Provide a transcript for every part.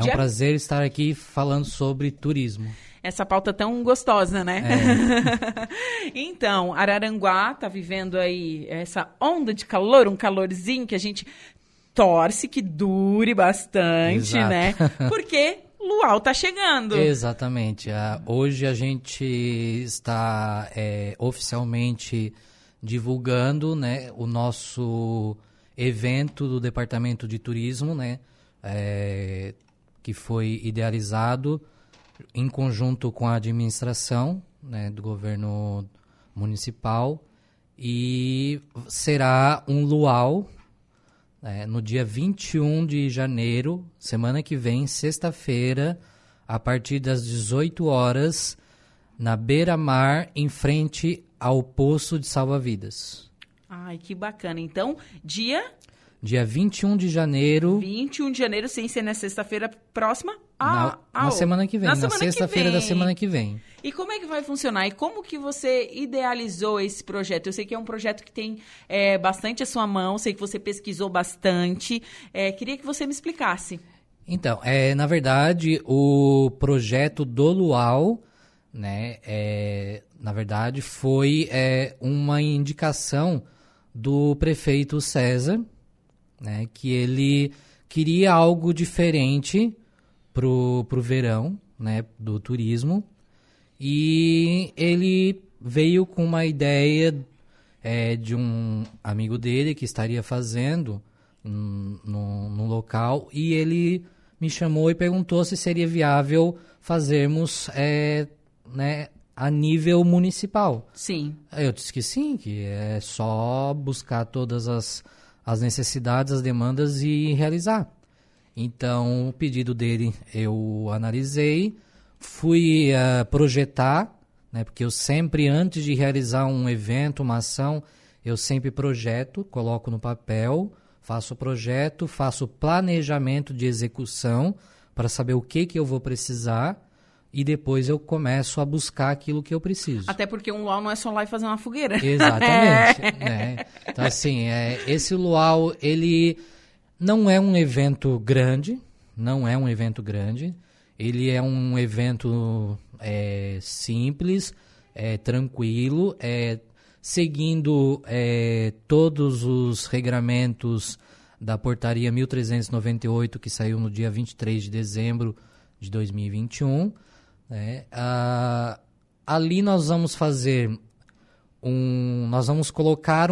É um prazer estar aqui falando sobre turismo. Essa pauta tão gostosa, né? É. Então, Araranguá tá vivendo aí essa onda de calor, um calorzinho que a gente torce que dure bastante, exato, né? Porque luau tá chegando. Exatamente. Hoje a gente está oficialmente divulgando, né, o nosso evento do Departamento de Turismo, né? Que foi idealizado em conjunto com a administração, né, do governo municipal, e será um luau, né, no dia 21 de janeiro, semana que vem, sexta-feira, a partir das 18 horas, na beira-mar, em frente ao posto de salva-vidas. Ai, que bacana. Então, Dia 21 de janeiro. 21 de janeiro, sem ser na sexta-feira próxima? Na semana que vem. Na sexta-feira da semana que vem. E como é que vai funcionar? E como que você idealizou esse projeto? Eu sei que é um projeto que tem bastante a sua mão, sei que você pesquisou bastante. Queria que você me explicasse. Então, na verdade, o projeto do luau, né, na verdade, foi uma indicação do prefeito César, né, que ele queria algo diferente pro verão, né, do turismo, e ele veio com uma ideia de um amigo dele que estaria fazendo no local, e ele me chamou e perguntou se seria viável fazermos né, a nível municipal. Sim. Eu disse que sim, que é só buscar todas as necessidades, as demandas e realizar. Então, o pedido dele eu analisei, fui projetar, né, porque eu sempre, antes de realizar um evento, uma ação, eu sempre projeto, coloco no papel, faço o projeto, faço planejamento de execução para saber o que eu vou precisar, e depois eu começo a buscar aquilo que eu preciso. Até porque um luau não é só lá e fazer uma fogueira. Exatamente. Né? Então, assim, esse luau, ele não é um evento grande, ele é um evento simples, tranquilo, seguindo todos os regramentos da portaria 1398, que saiu no dia 23 de dezembro de 2021, né? Ali nós vamos fazer nós vamos colocar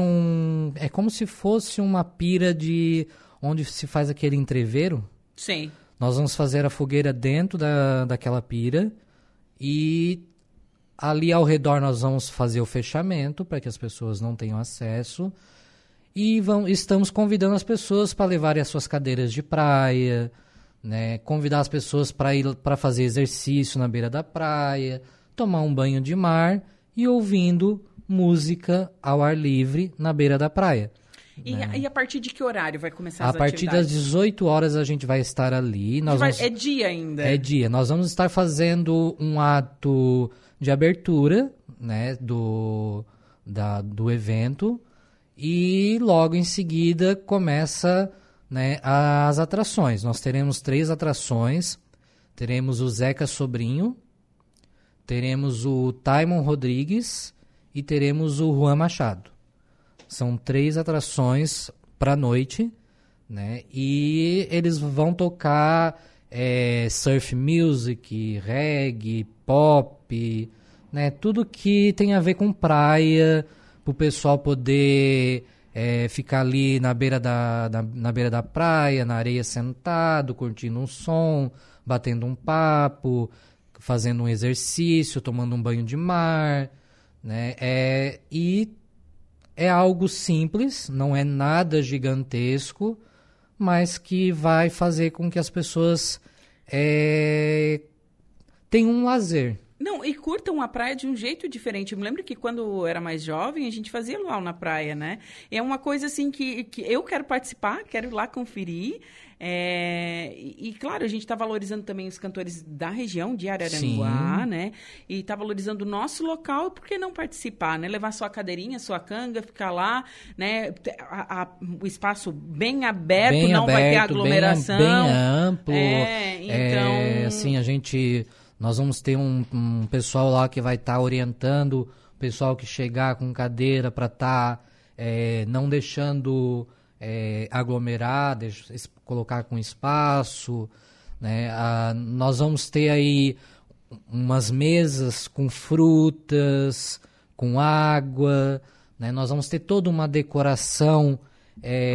é como se fosse uma pira de onde se faz aquele entreveiro. Sim. Nós vamos fazer a fogueira dentro daquela pira, e ali ao redor nós vamos fazer o fechamento para que as pessoas não tenham acesso, e estamos convidando as pessoas para levarem as suas cadeiras de praia, né? Convidar as pessoas para ir para fazer exercício na beira da praia, tomar um banho de mar e ouvindo música ao ar livre na beira da praia. E, né? E a partir de que horário vai começar as atividades? A partir das 18 horas a gente vai estar ali. É dia ainda? É dia. Nós vamos estar fazendo um ato de abertura, né, do evento, e logo em seguida começa, né, as atrações. Nós teremos 3 atrações. Teremos o Zeca Sobrinho, teremos o Taimon Rodrigues e teremos o Juan Machado. São 3 atrações para a noite, né? E eles vão tocar surf music, reggae, pop, né? Tudo que tem a ver com praia, para o pessoal poder ficar ali na beira da praia, na areia sentado, curtindo um som, batendo um papo, fazendo um exercício, tomando um banho de mar, né? E é algo simples, não é nada gigantesco, mas que vai fazer com que as pessoas tenham um lazer. Não, e curtam a praia de um jeito diferente. Eu me lembro que quando eu era mais jovem, a gente fazia luau na praia, né? É uma coisa assim que eu quero participar, quero ir lá conferir. E claro, a gente está valorizando também os cantores da região de Araranguá, sim, né? E está valorizando o nosso local, por que não participar, né? Levar sua cadeirinha, sua canga, ficar lá, né? O espaço bem aberto, bem não aberto, vai ter aglomeração. Bem amplo. Então... assim, a gente... Nós vamos ter um pessoal lá que vai estar orientando o pessoal que chegar com cadeira para estar não deixando aglomerar, colocar com espaço, né? Nós vamos ter aí umas mesas com frutas, com água, né? Nós vamos ter toda uma decoração.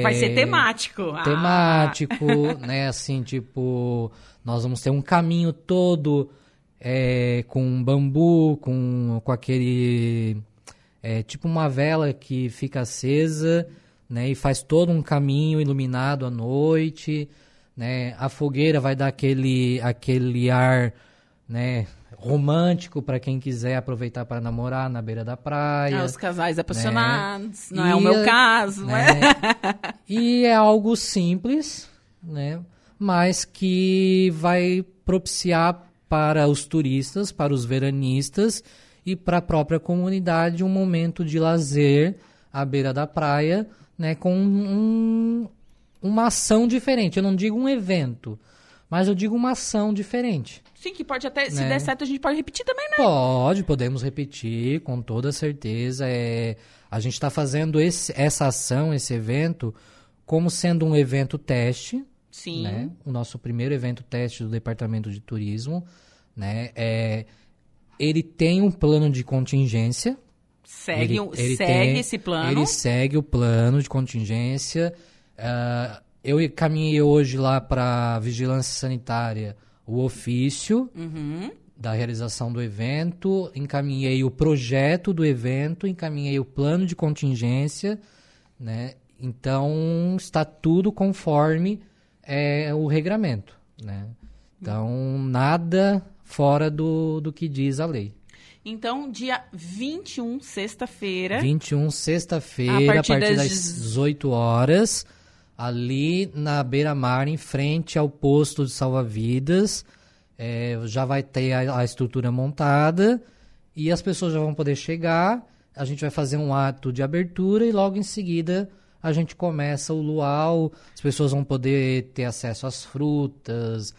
Vai ser temático. Temático, né? Assim, tipo, nós vamos ter um caminho todo. Com bambu, com aquele... tipo uma vela que fica acesa, né? E faz todo um caminho iluminado à noite, né? A fogueira vai dar aquele ar, né, romântico para quem quiser aproveitar para namorar na beira da praia. Os casais apaixonados, né? Não é o meu caso, né? E é algo simples, né? Mas que vai propiciar para os turistas, para os veranistas e para a própria comunidade um momento de lazer à beira da praia, né, com uma ação diferente. Eu não digo um evento, mas eu digo uma ação diferente. Sim, que pode até, né? Se der certo, a gente pode repetir também, né? Podemos repetir, com toda certeza. A gente está fazendo essa ação, esse evento, como sendo um evento teste. Sim. Né? O nosso primeiro evento teste do Departamento de Turismo, né? Ele tem um plano de contingência. Ele segue esse plano. Ele segue o plano de contingência. Eu caminhei hoje lá para a Vigilância Sanitária o ofício da realização do evento, encaminhei o projeto do evento, encaminhei o plano de contingência, né? Então, está tudo conforme... o regramento, né? Então, nada fora do que diz a lei. Então, dia 21, sexta-feira... a partir das 18 horas, ali na beira-mar, em frente ao posto de salva-vidas, já vai ter a estrutura montada e as pessoas já vão poder chegar, a gente vai fazer um ato de abertura e logo em seguida... a gente começa o luau, as pessoas vão poder ter acesso às frutas,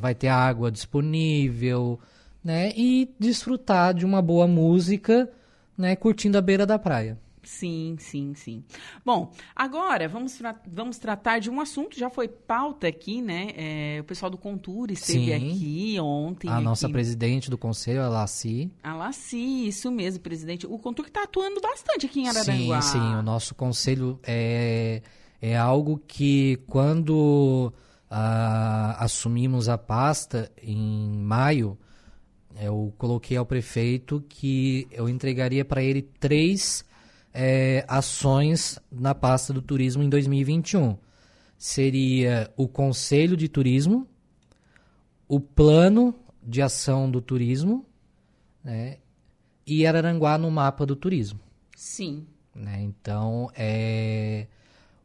vai ter água disponível, né? E desfrutar de uma boa música, né? Curtindo a beira da praia. Sim, sim, sim. Bom, agora vamos tratar de um assunto, já foi pauta aqui, né? O pessoal do Contur esteve aqui ontem. Nossa presidente do conselho, a Laci. A Laci, isso mesmo, presidente. O Contur que está atuando bastante aqui em Araranguá. Sim, sim. O nosso conselho é algo que quando assumimos a pasta em maio, eu coloquei ao prefeito que eu entregaria para ele 3... ações na pasta do turismo em 2021. Seria o Conselho de Turismo, o Plano de Ação do Turismo, né, e Araranguá no mapa do turismo. Sim. Né, então,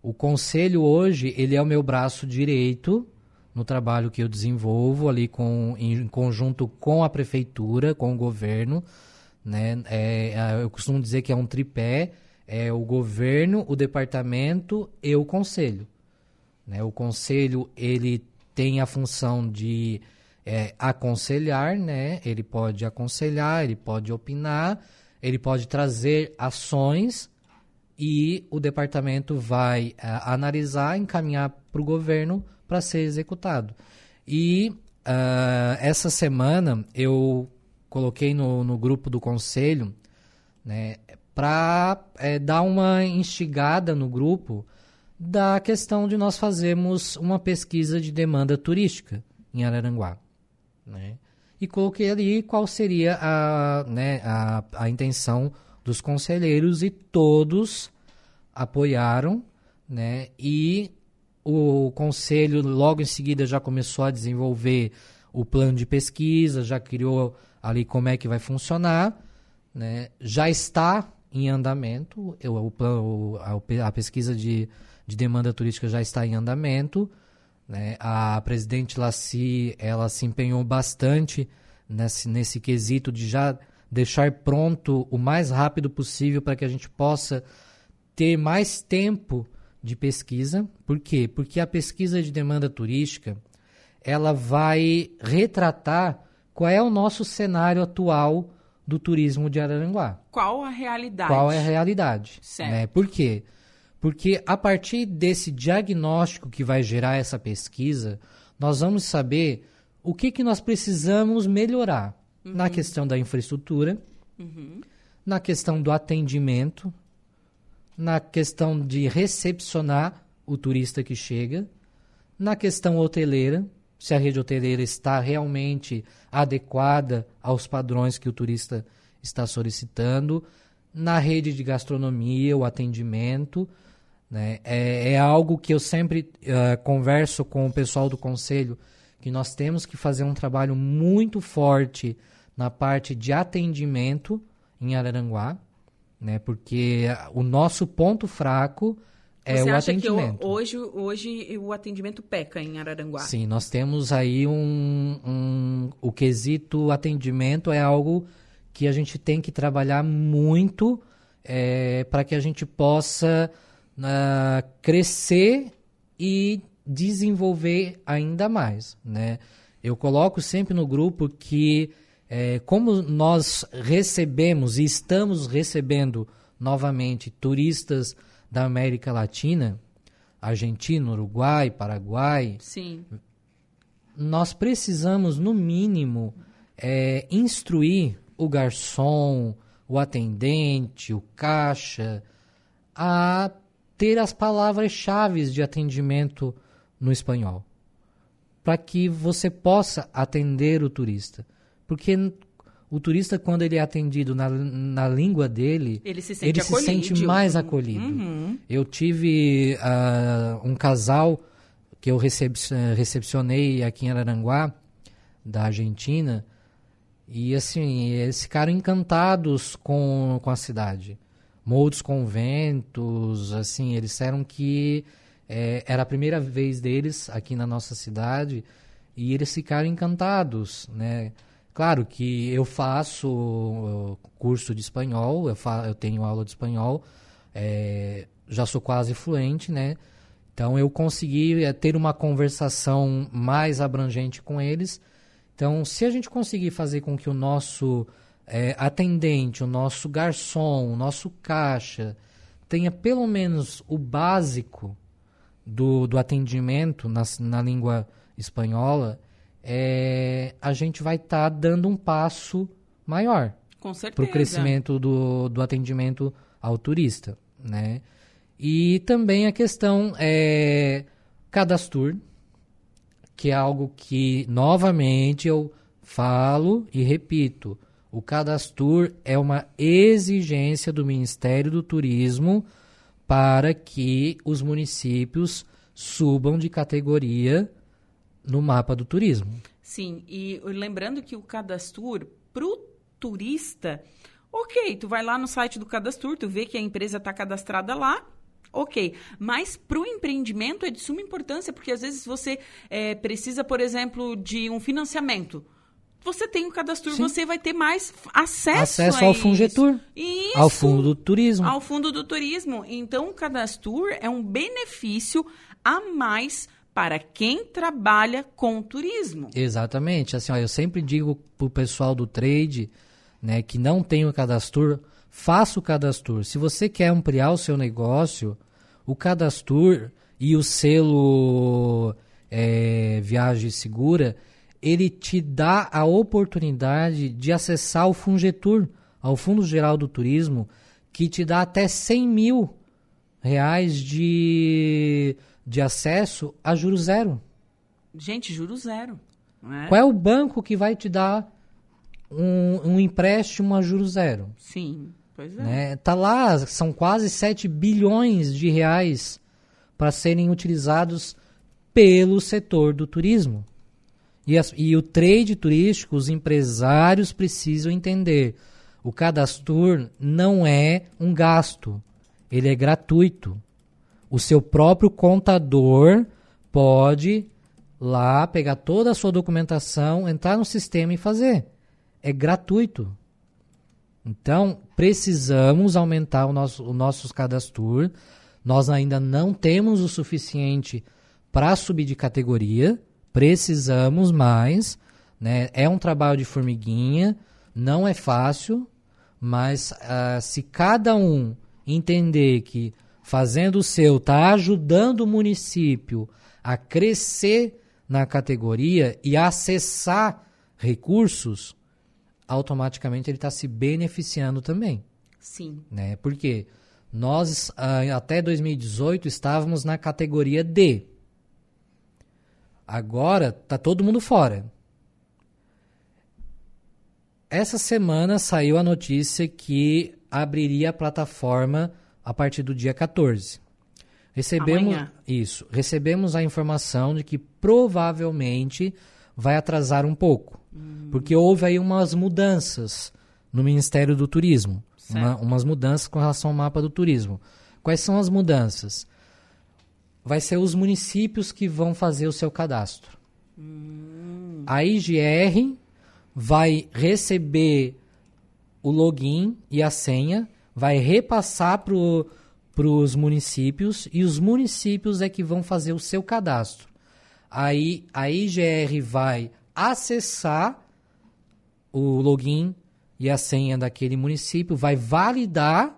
o Conselho hoje, ele é o meu braço direito no trabalho que eu desenvolvo ali em conjunto com a Prefeitura, com o Governo. Né? Eu costumo dizer que é um tripé, o governo, o departamento e o conselho. Né? O conselho, ele tem a função de aconselhar, né? Ele pode aconselhar, ele pode opinar, ele pode trazer ações e o departamento vai analisar, encaminhar para o governo para ser executado. E essa semana eu... coloquei no grupo do conselho, né, para dar uma instigada no grupo da questão de nós fazermos uma pesquisa de demanda turística em Araranguá. Né? E coloquei ali qual seria a intenção dos conselheiros e todos apoiaram, né, e o conselho logo em seguida já começou a desenvolver o plano de pesquisa, já criou ali como é que vai funcionar, né? Já está em andamento, a pesquisa de demanda turística já está em andamento, né? A presidente Laci, ela se empenhou bastante nesse quesito de já deixar pronto o mais rápido possível para que a gente possa ter mais tempo de pesquisa. Por quê? Porque a pesquisa de demanda turística, ela vai retratar qual é o nosso cenário atual do turismo de Araranguá. Qual a realidade? Qual é a realidade? Certo. Né? Por quê? Porque a partir desse diagnóstico que vai gerar essa pesquisa, nós vamos saber o que nós precisamos melhorar, uhum, na questão da infraestrutura, uhum, na questão do atendimento, na questão de recepcionar o turista que chega, na questão hoteleira, se a rede hoteleira está realmente adequada aos padrões que o turista está solicitando, na rede de gastronomia, o atendimento, né? É algo que eu sempre converso com o pessoal do conselho, que nós temos que fazer um trabalho muito forte na parte de atendimento em Araranguá, né? Porque o nosso ponto fraco é o atendimento. Você acha que hoje o atendimento peca em Araranguá? Sim, nós temos aí o quesito atendimento é algo que a gente tem que trabalhar muito para que a gente possa crescer e desenvolver ainda mais, né? Eu coloco sempre no grupo que como nós recebemos e estamos recebendo novamente turistas da América Latina, Argentina, Uruguai, Paraguai, sim, nós precisamos no mínimo instruir o garçom, o atendente, o caixa a ter as palavras-chave de atendimento no espanhol, para que você possa atender o turista. Porque o turista, quando ele é atendido na língua dele, ele se sente mais acolhido. Uhum. Eu tive um casal que eu recepcionei aqui em Araranguá, da Argentina, e assim, eles ficaram encantados com a cidade. Morro dos Conventos, assim, eles disseram que era a primeira vez deles aqui na nossa cidade e eles ficaram encantados, né? Claro que eu faço curso de espanhol, eu tenho aula de espanhol, já sou quase fluente, né? Então eu consegui ter uma conversação mais abrangente com eles. Então, se a gente conseguir fazer com que o nosso atendente, o nosso garçom, o nosso caixa tenha pelo menos o básico do atendimento na língua espanhola, a gente vai estar dando um passo maior para o crescimento do atendimento ao turista, né? E também a questão Cadastur, que é algo que novamente eu falo e repito. O Cadastur é uma exigência do Ministério do Turismo para que os municípios subam de categoria no mapa do turismo. Sim, e lembrando que o Cadastur, para o turista, ok, tu vai lá no site do Cadastur, tu vê que a empresa está cadastrada lá, ok, mas para o empreendimento é de suma importância, porque às vezes você precisa, por exemplo, de um financiamento. Você tem o Cadastur, sim, você vai ter mais acesso ao Fungetur, isso, ao fundo do turismo. Ao fundo do turismo. Então, o Cadastur é um benefício a mais para quem trabalha com turismo. Exatamente. Assim, ó, eu sempre digo para o pessoal do trade, né, que não tem o Cadastur, faça o Cadastur. Se você quer ampliar o seu negócio, o Cadastur e o selo Viagem Segura, ele te dá a oportunidade de acessar o Fungetur, ao Fundo Geral do Turismo, que te dá até 100 mil reais de acesso a juros zero. Gente, juros zero. Não é? Qual é o banco que vai te dar um empréstimo a juros zero? Sim, pois é. Né? Tá lá, são quase 7 bilhões de reais para serem utilizados pelo setor do turismo. E o trade turístico, os empresários precisam entender. O Cadastur não é um gasto, ele é gratuito. O seu próprio contador pode lá pegar toda a sua documentação, entrar no sistema e fazer. É gratuito. Então, precisamos aumentar o nosso Cadastur. Nós ainda não temos o suficiente para subir de categoria. Precisamos mais, né? É um trabalho de formiguinha, não é fácil, mas se cada um entender que fazendo o seu está ajudando o município a crescer na categoria e acessar recursos, automaticamente ele está se beneficiando também. Sim. Né? Porque nós, até 2018, estávamos na categoria D. Agora tá todo mundo fora. Essa semana saiu a notícia que abriria a plataforma a partir do dia 14. Recebemos a informação de que provavelmente vai atrasar um pouco, porque houve aí umas mudanças no Ministério do Turismo, umas mudanças com relação ao mapa do turismo. Quais são as mudanças? Vai ser os municípios que vão fazer o seu cadastro. A IGR vai receber o login e a senha, vai repassar para os municípios e os municípios é que vão fazer o seu cadastro. Aí a IGR vai acessar o login e a senha daquele município, vai validar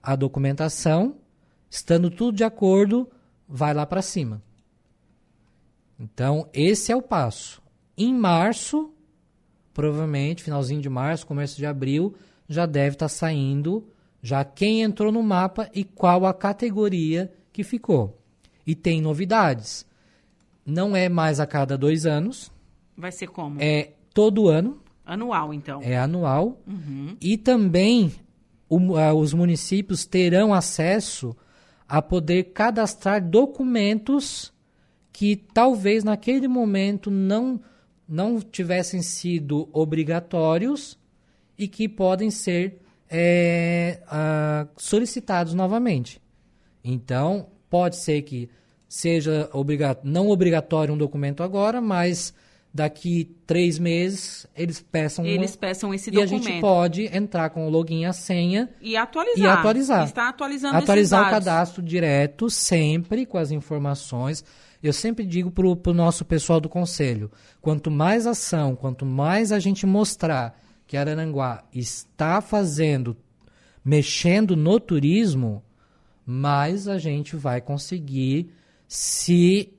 a documentação, estando tudo de acordo, vai lá para cima. Então, esse é o passo. Em março, provavelmente, finalzinho de março, começo de abril, já deve estar saindo já quem entrou no mapa e qual a categoria que ficou. E tem novidades. Não é mais a cada 2 anos. Vai ser como? É todo ano. Anual, então. É anual. Uhum. E também os municípios terão acesso a poder cadastrar documentos que talvez naquele momento não tivessem sido obrigatórios e que podem ser solicitados novamente. Então, pode ser que seja não obrigatório um documento agora, mas daqui 3 meses eles peçam esse documento. E a gente pode entrar com o login e a senha e atualizar. Está atualizando esses dados. Atualizar o cadastro direto, sempre com as informações. Eu sempre digo para o nosso pessoal do conselho, quanto mais ação, quanto mais a gente mostrar que Araranguá está mexendo no turismo, mais a gente vai conseguir se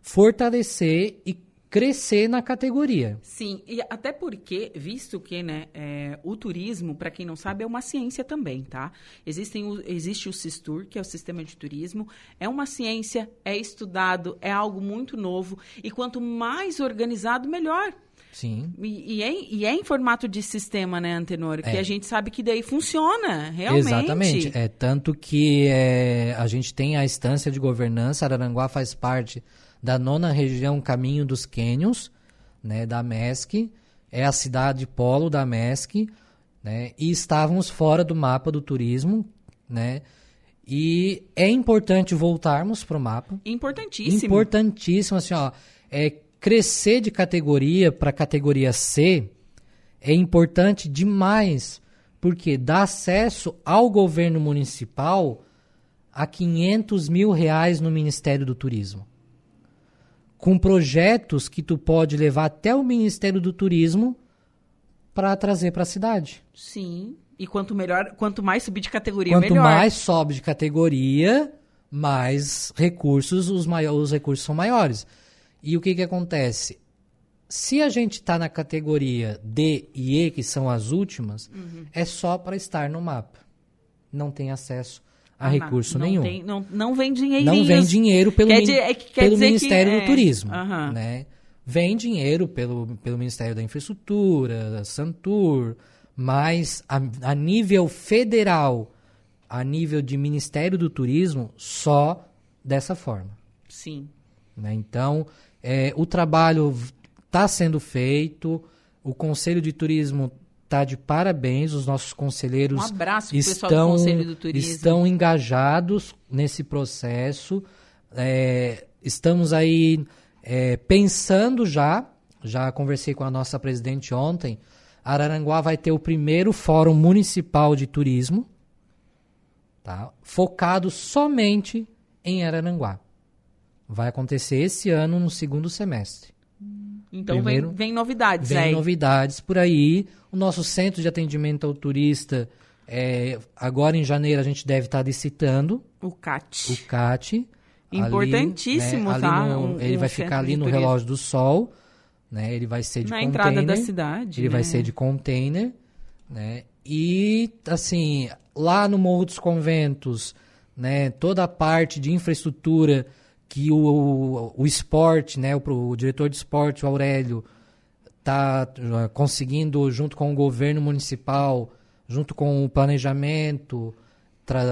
fortalecer e crescer na categoria. Sim, e até porque, visto que o turismo, para quem não sabe, é uma ciência também, tá? Existe o Sistur, que é o sistema de turismo, é uma ciência, é estudado, é algo muito novo, e quanto mais organizado, melhor. Sim. E é em formato de sistema, né, Antenor? Que a gente sabe que daí funciona, realmente. Exatamente, tanto que a gente tem a instância de governança, Araranguá faz parte da 9ª região Caminho dos Cânions, né, da Mesco, é a cidade polo da Mesco, né, e estávamos fora do mapa do turismo, né, e é importante voltarmos para o mapa. Importantíssimo. Importantíssimo, assim, ó, crescer de categoria para categoria C é importante demais, porque dá acesso ao governo municipal a R$500 mil no Ministério do Turismo, com projetos que tu pode levar até o Ministério do Turismo para trazer para a cidade. Sim, e quanto mais subir de categoria, melhor. Quanto mais sobe de categoria, mais recursos, os recursos são maiores. E o que acontece? Se a gente está na categoria D e E, que são as últimas, é só para estar no mapa. Não tem acesso a recurso nenhum. Não vem dinheirinhos. Não vem dinheiro pelo Ministério do Turismo. Uhum. Né? Vem dinheiro pelo Ministério da Infraestrutura, da Santur, mas a nível federal, a nível de Ministério do Turismo, só dessa forma. Sim. Né? Então, O trabalho está sendo feito, o Conselho de Turismo está de parabéns, os nossos conselheiros estão, do Conselho do Turismo, estão engajados nesse processo. Estamos aí pensando já conversei com a nossa presidente ontem, Araranguá vai ter o primeiro Fórum Municipal de Turismo, tá? Focado somente em Araranguá. Vai acontecer esse ano, no segundo semestre. Então primeiro, vem novidades, né? Vem novidades por aí. O nosso centro de atendimento ao turista, agora em janeiro, a gente deve estar licitando. O CAT. Importantíssimo, ali, né, tá? Ele vai ficar ali no Relógio do Sol, né? Ele vai ser de container. Na entrada da cidade. Ele vai ser de container, né? E, assim, lá no Morro dos Conventos, né, toda a parte de infraestrutura que o esporte, né, o diretor de esporte, o Aurélio, está conseguindo, junto com o governo municipal, junto com o planejamento,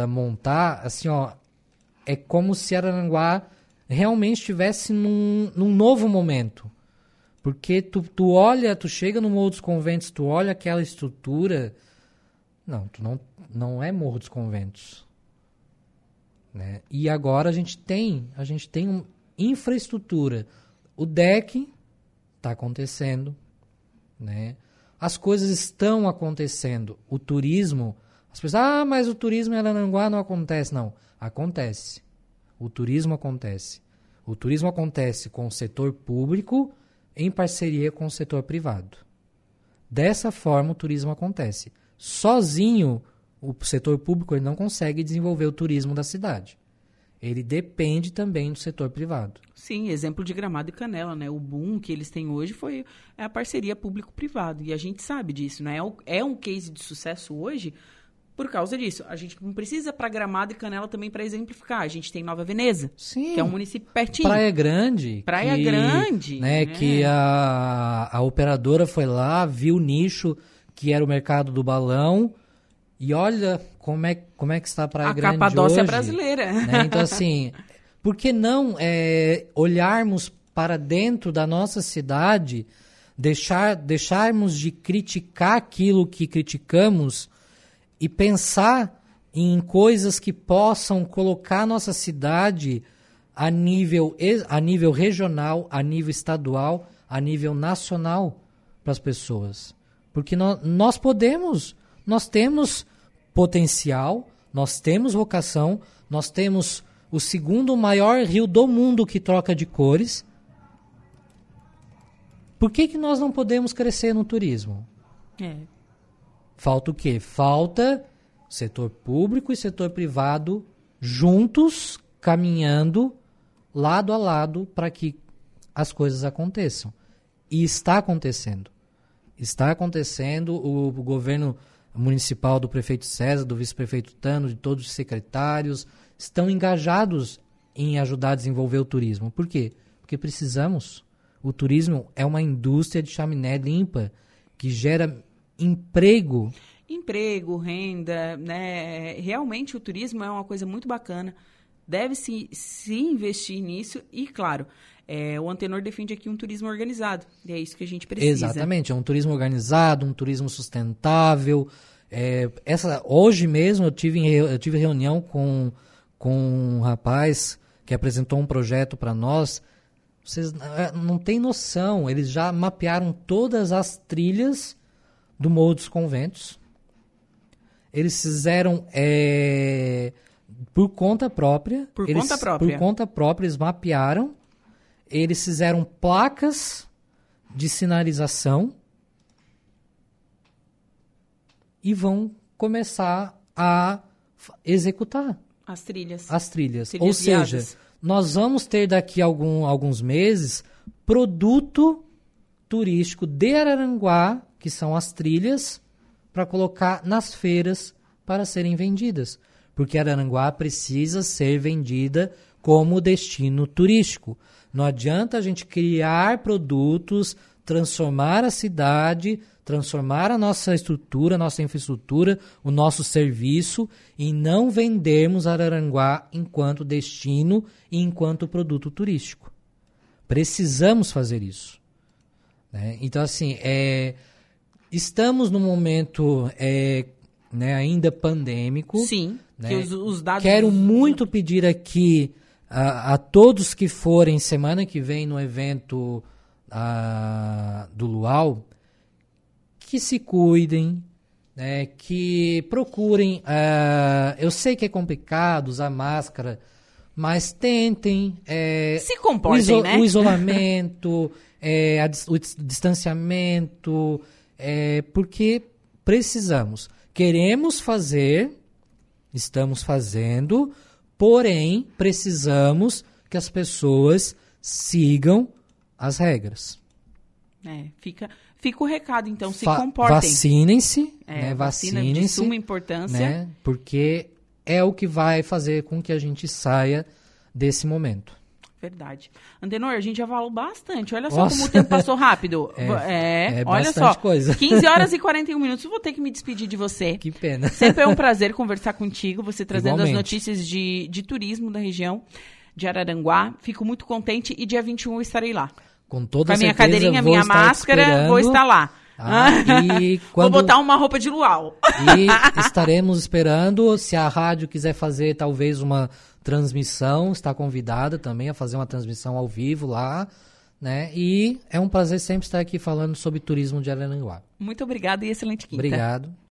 montar, assim, ó, é como se Araranguá realmente estivesse num novo momento. Porque tu chega no Morro dos Conventos, tu olha aquela estrutura, não é Morro dos Conventos, né? E agora a gente tem uma infraestrutura. O deck está acontecendo, né? As coisas estão acontecendo. O turismo, as pessoas, mas o turismo em Araranguá não acontece. Não, acontece. O turismo acontece. O turismo acontece com o setor público em parceria com o setor privado. Dessa forma, o turismo acontece. Sozinho, o setor público ele não consegue desenvolver o turismo da cidade. Ele depende também do setor privado. Sim, exemplo de Gramado e Canela, né? O boom que eles têm hoje foi a parceria público-privado. E a gente sabe disso, né? É um case de sucesso hoje por causa disso. A gente não precisa para Gramado e Canela também para exemplificar. A gente tem Nova Veneza, sim, que é um município pertinho. Praia Grande. Né? Que a operadora foi lá, viu o nicho que era o mercado do balão. E olha como é que está a Praia Grande hoje. A Capadócia brasileira. Né? Então, assim, por que não olharmos para dentro da nossa cidade, deixarmos de criticar aquilo que criticamos e pensar em coisas que possam colocar a nossa cidade a nível regional, a nível estadual, a nível nacional para as pessoas. Porque nós podemos, nós temos potencial, nós temos vocação, nós temos o segundo maior rio do mundo que troca de cores. Por que nós não podemos crescer no turismo? Falta o quê? Falta setor público e setor privado juntos, caminhando lado a lado para que as coisas aconteçam. E está acontecendo. Está acontecendo, o governo municipal do prefeito César, do vice-prefeito Tano, de todos os secretários, estão engajados em ajudar a desenvolver o turismo. Por quê? Porque precisamos. O turismo é uma indústria de chaminé limpa, que gera emprego, renda, né? Realmente o turismo é uma coisa muito bacana. Deve-se investir nisso e, claro, o Antenor defende aqui um turismo organizado. E é isso que a gente precisa. Exatamente, é um turismo organizado, um turismo sustentável. Hoje mesmo eu tive reunião com um rapaz que apresentou um projeto para nós. Vocês não têm noção, eles já mapearam todas as trilhas do Morro dos Conventos. Eles fizeram por conta própria, eles mapearam, eles fizeram placas de sinalização e vão começar a executar as trilhas. Ou seja, nós vamos ter daqui alguns meses produto turístico de Araranguá, que são as trilhas, para colocar nas feiras para serem vendidas. Porque Araranguá precisa ser vendida como destino turístico. Não adianta a gente criar produtos, transformar a cidade, transformar a nossa estrutura, a nossa infraestrutura, o nosso serviço, e não vendermos Araranguá enquanto destino e enquanto produto turístico. Precisamos fazer isso. Né? Então, assim, estamos num momento ainda pandêmico. Sim. Né? Os dados... Quero muito pedir aqui a todos que forem semana que vem no evento do Luau, que se cuidem, né, que procurem, eu sei que é complicado usar máscara, mas tentem se comportem, o isolamento, o distanciamento, porque precisamos, queremos fazer, estamos fazendo, porém precisamos que as pessoas sigam as regras. Fica o recado, então, se comportem. Vacinem-se, vacina de suma importância. Né, porque é o que vai fazer com que a gente saia desse momento. Verdade. Antenor, a gente já falou bastante. Olha só como o tempo passou rápido. Olha só, coisa. 15 horas e 41 minutos. Eu vou ter que me despedir de você. Que pena. Sempre é um prazer conversar contigo, você trazendo igualmente as notícias de turismo da região de Araranguá. Fico muito contente e dia 21 eu estarei lá. Com toda a minha cadeirinha, minha máscara, esperando. Vou estar lá. Vou botar uma roupa de luau. E estaremos esperando. Se a rádio quiser fazer talvez uma transmissão, está convidada também a fazer uma transmissão ao vivo lá. Né? E é um prazer sempre estar aqui falando sobre turismo de Araranguá. Muito obrigada e excelente quinta. Obrigado.